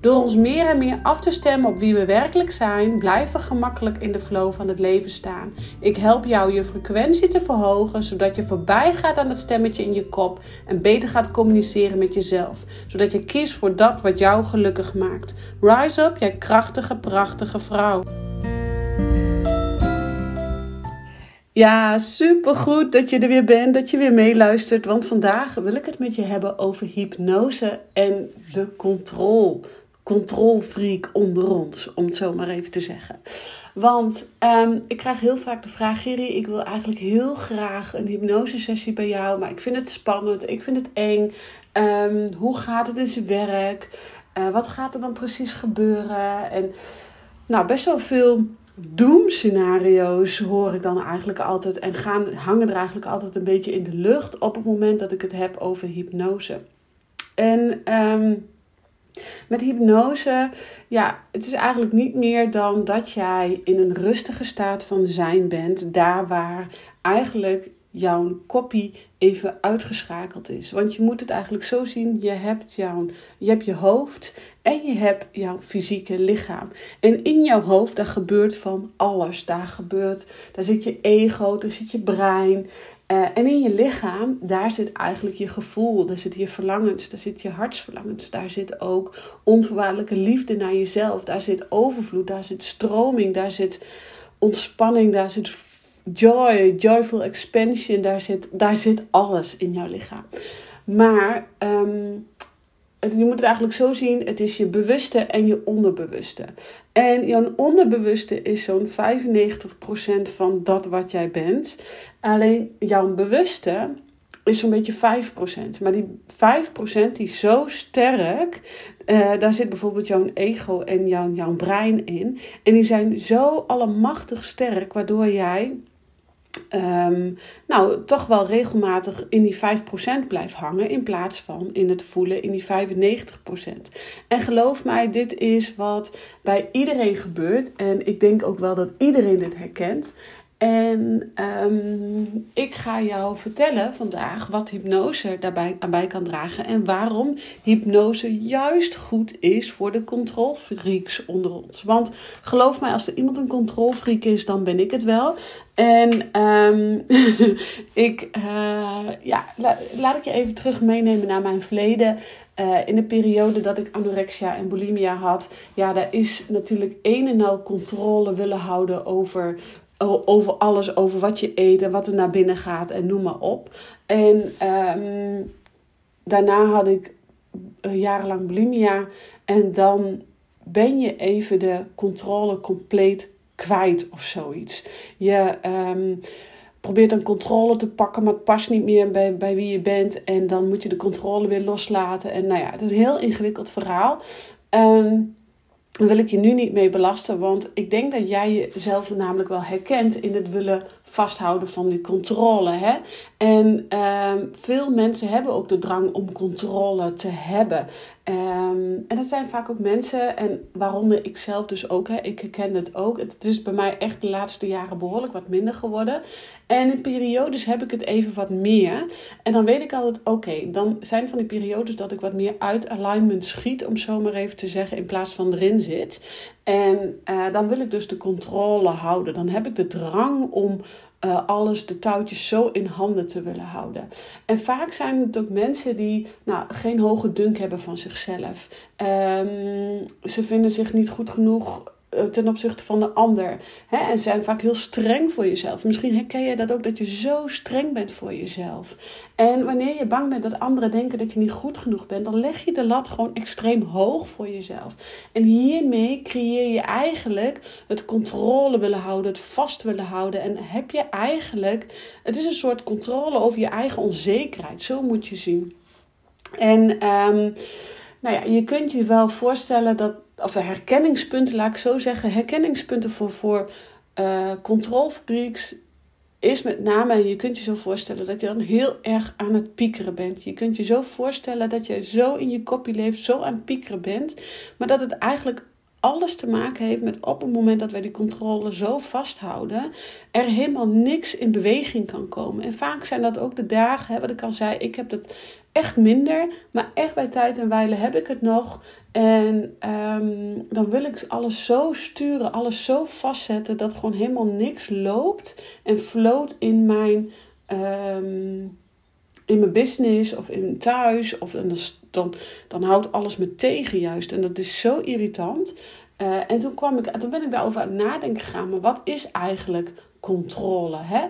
Door ons meer en meer af te stemmen op wie we werkelijk zijn, blijven we gemakkelijk in de flow van het leven staan. Ik help jou je frequentie te verhogen, zodat je voorbij gaat aan dat stemmetje in je kop en beter gaat communiceren met jezelf. Zodat je kiest voor dat wat jou gelukkig maakt. Rise up, jij krachtige, prachtige vrouw. Ja, supergoed dat je er weer bent, dat je weer meeluistert, want vandaag wil ik het met je hebben over hypnose en de controlfreak onder ons, om het zo maar even te zeggen. Want ik krijg heel vaak de vraag, Geri, ik wil eigenlijk heel graag een hypnosesessie bij jou, maar ik vind het spannend, ik vind het eng, hoe gaat het in zijn werk, wat gaat er dan precies gebeuren en nou, best wel veel doemscenario's hoor ik dan eigenlijk altijd en hangen er eigenlijk altijd een beetje in de lucht op het moment dat ik het heb over hypnose. En met hypnose, ja, het is eigenlijk niet meer dan dat jij in een rustige staat van zijn bent, daar waar eigenlijk jouw koppie even uitgeschakeld is. Want je moet het eigenlijk zo zien, je hebt je hoofd en je hebt jouw fysieke lichaam. En in jouw hoofd, daar gebeurt van alles. Daar zit je ego, daar zit je brein. En in je lichaam, daar zit eigenlijk je gevoel, daar zit je verlangens, daar zit je hartsverlangens. Daar zit ook onvoorwaardelijke liefde naar jezelf. Daar zit overvloed, daar zit stroming, daar zit ontspanning, daar zit joy, joyful expansion, daar zit alles in jouw lichaam. Maar je moet het eigenlijk zo zien, het is je bewuste en je onderbewuste. En jouw onderbewuste is zo'n 95% van dat wat jij bent. Alleen jouw bewuste is zo'n beetje 5%. Maar die 5% die is zo sterk, daar zit bijvoorbeeld jouw ego en jouw brein in. En die zijn zo allemachtig sterk, waardoor jij toch wel regelmatig in die 5% blijft hangen in plaats van in het voelen in die 95%. En geloof mij, dit is wat bij iedereen gebeurt. En ik denk ook wel dat iedereen dit herkent. En ik ga jou vertellen vandaag wat hypnose daarbij aan bij kan dragen. En waarom hypnose juist goed is voor de controlfreaks onder ons. Want geloof mij, als er iemand een controlfreak is, dan ben ik het wel. En laat ik je even terug meenemen naar mijn verleden. In de periode dat ik anorexia en bulimia had. Ja, daar is natuurlijk een en al controle willen houden over alles, over wat je eet en wat er naar binnen gaat en noem maar op. En daarna had ik jarenlang bulimia en dan ben je even de controle compleet kwijt of zoiets. Je probeert dan controle te pakken, maar het past niet meer bij wie je bent en dan moet je de controle weer loslaten. En nou ja, het is een heel ingewikkeld verhaal. Daar wil ik je nu niet mee belasten, want ik denk dat jij jezelf namelijk wel herkent in het willen vasthouden van die controle. Hè? En veel mensen hebben ook de drang om controle te hebben. En dat zijn vaak ook mensen, en waaronder ik zelf dus ook, hè, ik herken het ook. Het is bij mij echt de laatste jaren behoorlijk wat minder geworden. En in periodes heb ik het even wat meer. En dan weet ik altijd, oké, dan zijn van die periodes dat ik wat meer uit alignment schiet, om zo maar even te zeggen, in plaats van erin zit. En dan wil ik dus de controle houden. Dan heb ik de drang om de touwtjes zo in handen te willen houden. En vaak zijn het ook mensen die geen hoge dunk hebben van zichzelf. Ze vinden zich niet goed genoeg. ten opzichte van de ander. Hè? En zijn vaak heel streng voor jezelf. Misschien herken je dat ook, dat je zo streng bent voor jezelf. En wanneer je bang bent dat anderen denken dat je niet goed genoeg bent, dan leg je de lat gewoon extreem hoog voor jezelf. En hiermee creëer je eigenlijk het controle willen houden, het vast willen houden. En heb je eigenlijk, het is een soort controle over je eigen onzekerheid. Zo moet je zien. En nou ja, je kunt je wel voorstellen dat, of herkenningspunten, laat ik zo zeggen, herkenningspunten voor control freaks is met name, je kunt je zo voorstellen dat je dan heel erg aan het piekeren bent. Je kunt je zo voorstellen dat je zo in je koppie leeft, zo aan het piekeren bent, maar dat het eigenlijk alles te maken heeft met op het moment dat wij die controle zo vasthouden, er helemaal niks in beweging kan komen. En vaak zijn dat ook de dagen, hè, wat ik al zei, ik heb dat echt minder, maar echt bij tijd en wijle heb ik het nog. En dan wil ik alles zo sturen, alles zo vastzetten, dat gewoon helemaal niks loopt en floot in mijn business of in thuis. Of dan houdt alles me tegen juist. En dat is zo irritant. En toen ben ik daarover aan het nadenken gegaan. Maar wat is eigenlijk controle? Hè?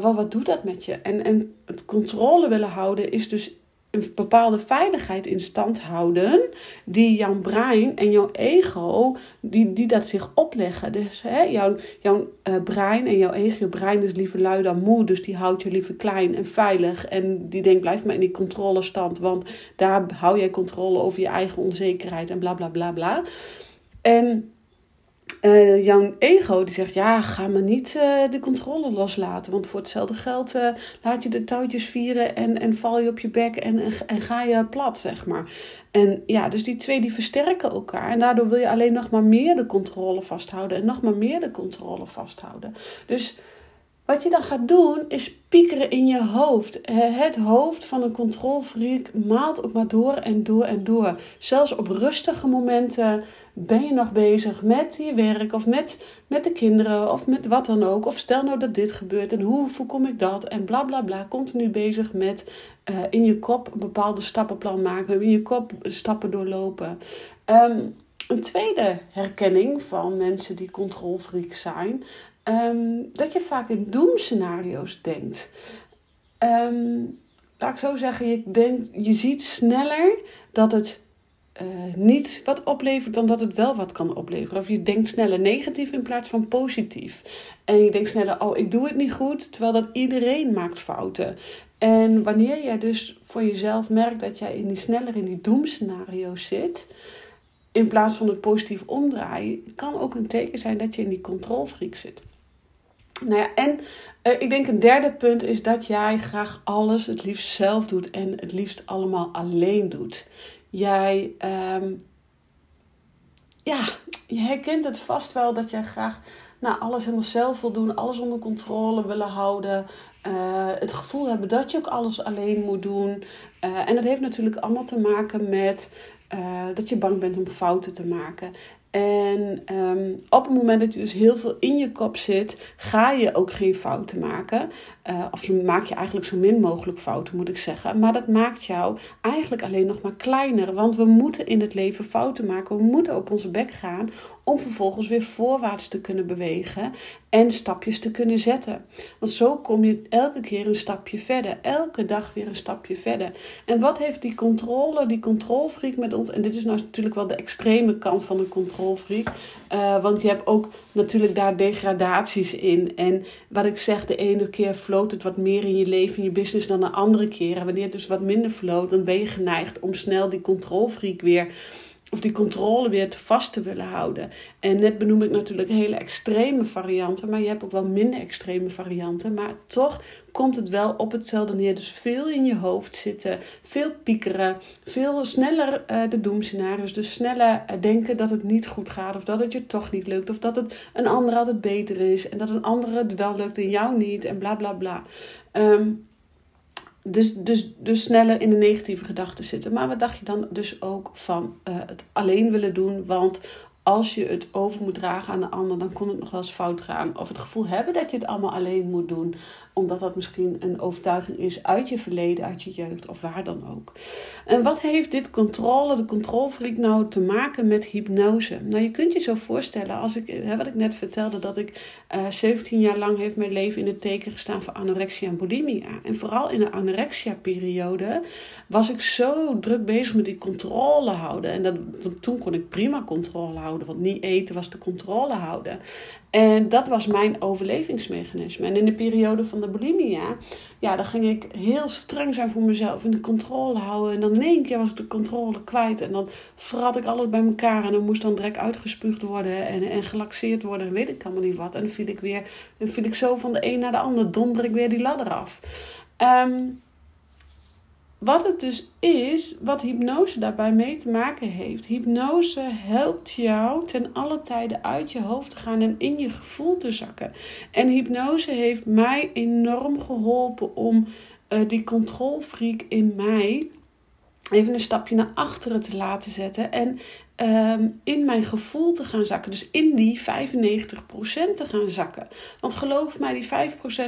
Wat doet dat met je? En het controle willen houden is dus een bepaalde veiligheid in stand houden die jouw brein en jouw ego, die dat zich opleggen. Dus hè, jouw brein en jouw ego, je brein is liever lui dan moe, dus die houdt je liever klein en veilig. En die denkt, blijf maar in die controlestand, want daar hou jij controle over je eigen onzekerheid en bla bla bla bla. En jouw ego die zegt, ja, ga maar niet de controle loslaten. Want voor hetzelfde geld laat je de touwtjes vieren en val je op je bek en ga je plat, zeg maar. En ja, dus die twee die versterken elkaar. En daardoor wil je alleen nog maar meer de controle vasthouden. En nog maar meer de controle vasthouden. Dus wat je dan gaat doen is piekeren in je hoofd. Het hoofd van een controlfreak maalt ook maar door en door en door. Zelfs op rustige momenten ben je nog bezig met je werk of met de kinderen of met wat dan ook. Of stel nou dat dit gebeurt en hoe voorkom ik dat en bla bla bla. Continu bezig met in je kop een bepaalde stappenplan maken, in je kop stappen doorlopen. Een tweede herkenning van mensen die controlfreak zijn, dat je vaak in doemscenario's denkt. Laat ik zo zeggen, je ziet sneller dat het niet wat oplevert dan dat het wel wat kan opleveren. Of je denkt sneller negatief in plaats van positief. En je denkt sneller, oh, ik doe het niet goed, terwijl dat iedereen maakt fouten. En wanneer jij dus voor jezelf merkt dat jij sneller in die doemscenario's zit, in plaats van het positief omdraaien, kan ook een teken zijn dat je in die controlfreak zit. Nou ja, en ik denk een derde punt is dat jij graag alles het liefst zelf doet en het liefst allemaal alleen doet. Jij, je herkent het vast wel dat jij graag alles helemaal zelf wil doen, alles onder controle willen houden. Het gevoel hebben dat je ook alles alleen moet doen. En dat heeft natuurlijk allemaal te maken met dat je bang bent om fouten te maken. En op het moment dat je dus heel veel in je kop zit, ga je ook geen fouten maken. Of maak je eigenlijk zo min mogelijk fouten, moet ik zeggen. Maar dat maakt jou eigenlijk alleen nog maar kleiner. Want we moeten in het leven fouten maken. We moeten op onze bek gaan om vervolgens weer voorwaarts te kunnen bewegen en stapjes te kunnen zetten. Want zo kom je elke keer een stapje verder. Elke dag weer een stapje verder. En wat heeft die controlfreak met ons? En dit is nou natuurlijk wel de extreme kant van de controlfreak. Want je hebt ook natuurlijk daar degradaties in. En wat ik zeg, de ene keer floot het wat meer in je leven, in je business dan de andere keer. En wanneer het dus wat minder floot, dan ben je geneigd om snel die controlfreak weer, of die controle weer vast te willen houden. En net benoem ik natuurlijk hele extreme varianten, maar je hebt ook wel minder extreme varianten. Maar toch komt het wel op hetzelfde neer. Dus veel in je hoofd zitten, veel piekeren, veel sneller de doemscenario's. Dus sneller denken dat het niet goed gaat, of dat het je toch niet lukt, of dat het een ander altijd beter is en dat een ander het wel lukt en jou niet en bla bla bla. Dus sneller in de negatieve gedachten zitten. Maar wat dacht je dan dus ook van het alleen willen doen? Want als je het over moet dragen aan de ander, dan kon het nog wel eens fout gaan. Of het gevoel hebben dat je het allemaal alleen moet doen. Omdat dat misschien een overtuiging is uit je verleden, uit je jeugd of waar dan ook. En wat heeft dit de controlfreak nou te maken met hypnose? Nou, je kunt je zo voorstellen, als wat ik net vertelde, dat ik 17 jaar lang heeft mijn leven in het teken gestaan voor anorexia en bulimia. En vooral in de anorexia-periode was ik zo druk bezig met die controle houden. En toen kon ik prima controle houden, want niet eten was de controle houden. En dat was mijn overlevingsmechanisme. En in de periode van de bulimia, ja, dan ging ik heel streng zijn voor mezelf en de controle houden. En dan in één keer was ik de controle kwijt. En dan vrat ik alles bij elkaar. En dan moest dan direct uitgespuugd worden en gelaxeerd worden. En weet ik allemaal niet wat. En dan viel ik zo van de een naar de ander. Donder ik weer die ladder af. Wat het dus is, wat hypnose daarbij mee te maken heeft. Hypnose helpt jou ten alle tijden uit je hoofd te gaan en in je gevoel te zakken. En hypnose heeft mij enorm geholpen om die controlfreak in mij even een stapje naar achteren te laten zetten. En in mijn gevoel te gaan zakken. Dus in die 95% te gaan zakken. Want geloof mij, die 5%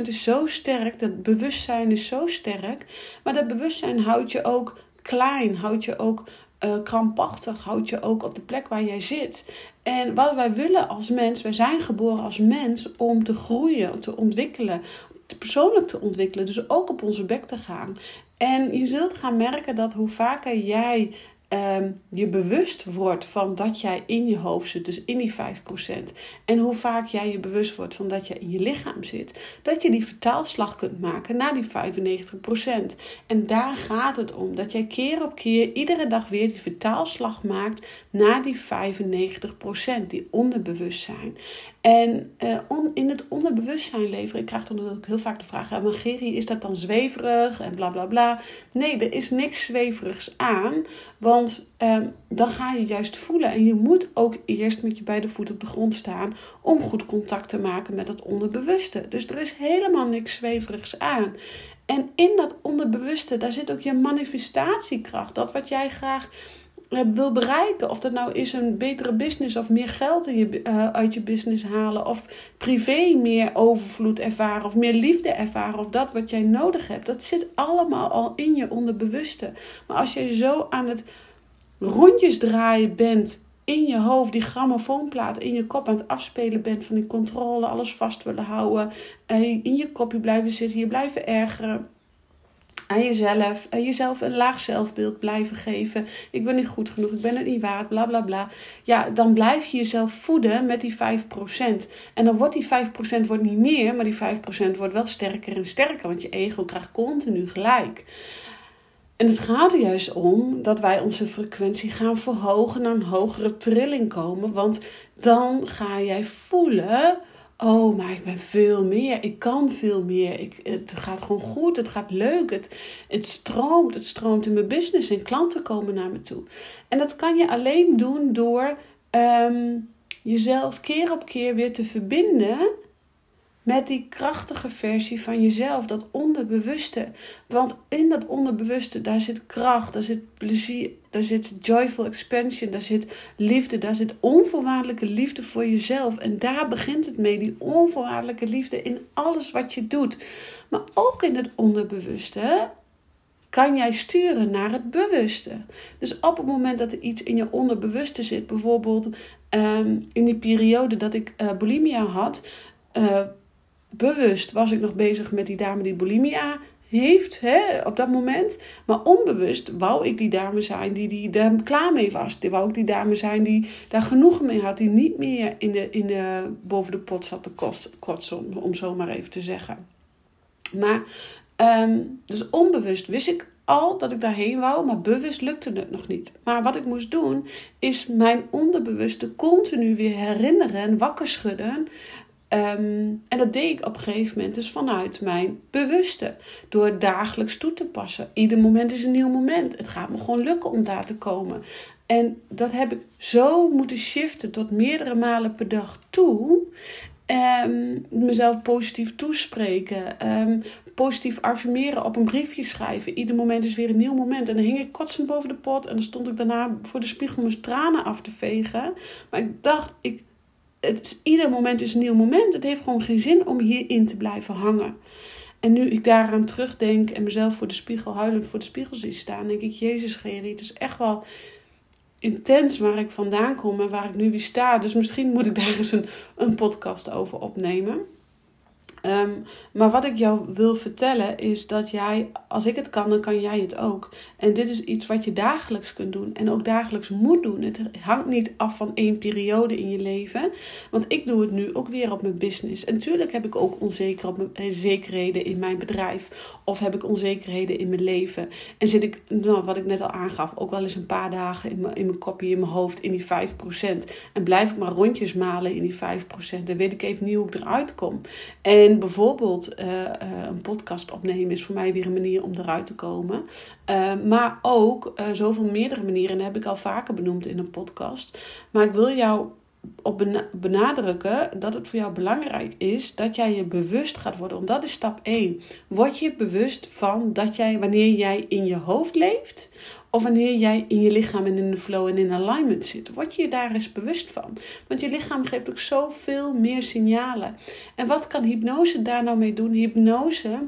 is zo sterk. Dat bewustzijn is zo sterk. Maar dat bewustzijn houdt je ook klein. Houdt je ook krampachtig. Houdt je ook op de plek waar jij zit. En wat wij willen als mens. Wij zijn geboren als mens om te groeien. Te ontwikkelen. Persoonlijk te ontwikkelen. Dus ook op onze bek te gaan. En je zult gaan merken dat hoe vaker jij je bewust wordt van dat jij in je hoofd zit, dus in die 5%. En hoe vaak jij je bewust wordt van dat jij in je lichaam zit. Dat je die vertaalslag kunt maken naar die 95%. En daar gaat het om. Dat jij keer op keer, iedere dag weer die vertaalslag maakt naar die 95%. Die onderbewustzijn. En in het onderbewustzijn leven, ik krijg dan ook heel vaak de vraag, maar Geri, is dat dan zweverig en bla bla bla? Nee, er is niks zweverigs aan, want dan ga je juist voelen. En je moet ook eerst met je beide voeten op de grond staan om goed contact te maken met het onderbewuste. Dus er is helemaal niks zweverigs aan. En in dat onderbewuste, daar zit ook je manifestatiekracht, dat wat jij graag wil bereiken. Of dat nou is een betere business of meer geld uit je business halen. Of privé meer overvloed ervaren. Of meer liefde ervaren. Of dat wat jij nodig hebt. Dat zit allemaal al in je onderbewuste. Maar als jij zo aan het rondjes draaien bent in je hoofd, die grammofoonplaat in je kop aan het afspelen bent van die controle, alles vast willen houden, in je kopje blijven zitten, je blijven ergeren aan jezelf, een laag zelfbeeld blijven geven. Ik ben niet goed genoeg, ik ben het niet waard, bla bla bla. Ja, dan blijf je jezelf voeden met die 5%. En dan wordt die 5% niet meer, maar die 5% wordt wel sterker en sterker. Want je ego krijgt continu gelijk. En het gaat er juist om dat wij onze frequentie gaan verhogen, naar een hogere trilling komen. Want dan ga jij voelen, oh, maar ik ben veel meer. Ik kan veel meer. Het gaat gewoon goed. Het gaat leuk. Het stroomt. Het stroomt in mijn business. En klanten komen naar me toe. En dat kan je alleen doen door jezelf keer op keer weer te verbinden met die krachtige versie van jezelf, dat onderbewuste. Want in dat onderbewuste, daar zit kracht, daar zit plezier, daar zit joyful expansion, daar zit liefde, daar zit onvoorwaardelijke liefde voor jezelf. En daar begint het mee, die onvoorwaardelijke liefde in alles wat je doet. Maar ook in het onderbewuste kan jij sturen naar het bewuste. Dus op het moment dat er iets in je onderbewuste zit, bijvoorbeeld in die periode dat ik bulimia had, bewust was ik nog bezig met die dame die bulimia heeft, op dat moment. Maar onbewust wou ik die dame zijn die daar klaar mee was. Wou ik die dame zijn die daar genoegen mee had. Die niet meer in de boven de pot zat te kotsen, om zo maar even te zeggen. Maar, dus onbewust wist ik al dat ik daarheen wou, maar bewust lukte het nog niet. Maar wat ik moest doen, is mijn onderbewuste continu weer herinneren en wakker schudden. En dat deed ik op een gegeven moment dus vanuit mijn bewuste. Door het dagelijks toe te passen. Ieder moment is een nieuw moment. Het gaat me gewoon lukken om daar te komen. En dat heb ik zo moeten shiften tot meerdere malen per dag toe. Mezelf positief toespreken. Positief affirmeren, op een briefje schrijven. Ieder moment is weer een nieuw moment. En dan hing ik kotsend boven de pot. En dan stond ik daarna voor de spiegel mijn tranen af te vegen. Maar ik dacht, ieder moment is een nieuw moment. Het heeft gewoon geen zin om hierin te blijven hangen. En nu ik daaraan terugdenk en mezelf voor de spiegel, huilend voor de spiegel zie staan, denk ik, Jezus Geri, het is echt wel intens waar ik vandaan kom en waar ik nu weer sta. Dus misschien moet ik daar eens een podcast over opnemen. Maar wat ik jou wil vertellen is dat jij, als ik het kan, dan kan jij het ook. En dit is iets wat je dagelijks kunt doen en ook dagelijks moet doen. Het hangt niet af van één periode in je leven. Want ik doe het nu ook weer op mijn business. En natuurlijk heb ik ook onzekerheden in mijn bedrijf. Of heb ik onzekerheden in mijn leven. En zit ik, wat ik net al aangaf, ook wel eens een paar dagen in mijn kopje, in mijn hoofd, in die 5%. En blijf ik maar rondjes malen in die 5%. Dan weet ik even niet hoe ik eruit kom. En bijvoorbeeld een podcast opnemen is voor mij weer een manier om eruit te komen. Maar ook zoveel meerdere manieren. Dat heb ik al vaker benoemd in een podcast. Maar ik wil jou op benadrukken dat het voor jou belangrijk is dat jij je bewust gaat worden. Want dat is stap 1. Word je bewust van dat jij, wanneer jij in je hoofd leeft, of wanneer jij in je lichaam en in de flow en in alignment zit. Word je daar eens bewust van. Want je lichaam geeft ook zoveel meer signalen. En wat kan hypnose daar nou mee doen? Hypnose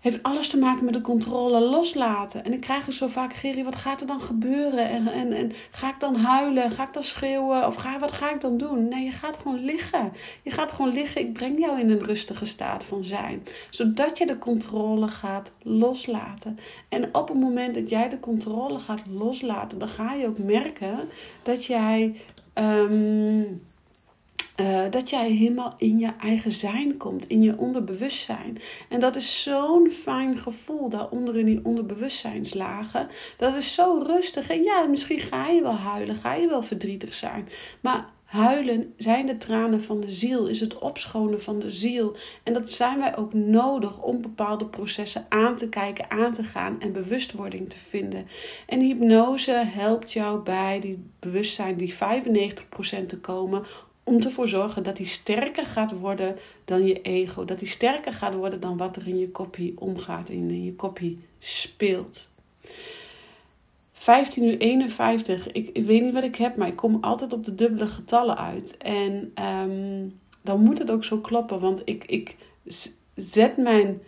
heeft alles te maken met de controle loslaten. En ik krijg dus zo vaak, Geri, wat gaat er dan gebeuren? En ga ik dan huilen? Ga ik dan schreeuwen? Of wat ga ik dan doen? Nee, je gaat gewoon liggen. Je gaat gewoon liggen. Ik breng jou in een rustige staat van zijn. Zodat je de controle gaat loslaten. En op het moment dat jij de controle gaat loslaten, dan ga je ook merken dat jij dat jij helemaal in je eigen zijn komt. In je onderbewustzijn. En dat is zo'n fijn gevoel. Daaronder in die onderbewustzijnslagen. Dat is zo rustig. En ja, misschien ga je wel huilen. Ga je wel verdrietig zijn. Maar huilen zijn de tranen van de ziel. Is het opschonen van de ziel. En dat zijn wij ook nodig om bepaalde processen aan te kijken, aan te gaan en bewustwording te vinden. En hypnose helpt jou bij die bewustzijn, die 95% te komen, om ervoor te zorgen dat die sterker gaat worden dan je ego. Dat die sterker gaat worden dan wat er in je kopie omgaat en in je kopie speelt. 15:51. Ik weet niet wat ik heb, maar ik kom altijd op de dubbele getallen uit. En dan moet het ook zo kloppen, want ik zet mijn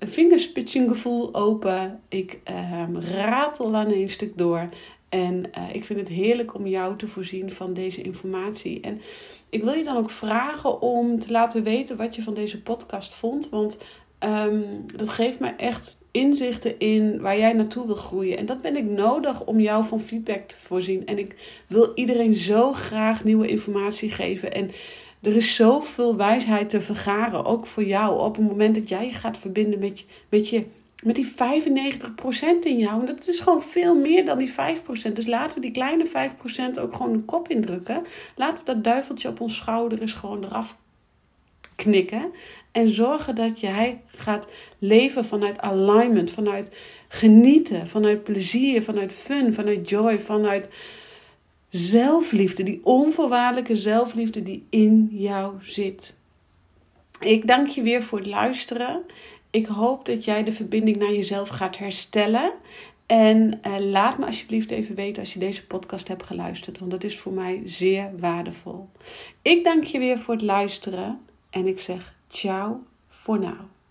vingerspitsengevoel open. Ik ratel aan een stuk door. En ik vind het heerlijk om jou te voorzien van deze informatie. En ik wil je dan ook vragen om te laten weten wat je van deze podcast vond. Want dat geeft mij echt inzichten in waar jij naartoe wil groeien. En dat ben ik nodig om jou van feedback te voorzien. En ik wil iedereen zo graag nieuwe informatie geven. En er is zoveel wijsheid te vergaren, ook voor jou. Op het moment dat jij je gaat verbinden met die 95% in jou. En dat is gewoon veel meer dan die 5%. Dus laten we die kleine 5% ook gewoon een kop indrukken. Laten we dat duiveltje op ons schouder eens gewoon eraf knikken. En zorgen dat jij gaat leven vanuit alignment. Vanuit genieten. Vanuit plezier. Vanuit fun. Vanuit joy. Vanuit zelfliefde. Die onvoorwaardelijke zelfliefde die in jou zit. Ik dank je weer voor het luisteren. Ik hoop dat jij de verbinding naar jezelf gaat herstellen. En laat me alsjeblieft even weten als je deze podcast hebt geluisterd. Want dat is voor mij zeer waardevol. Ik dank je weer voor het luisteren. En ik zeg ciao voor nu.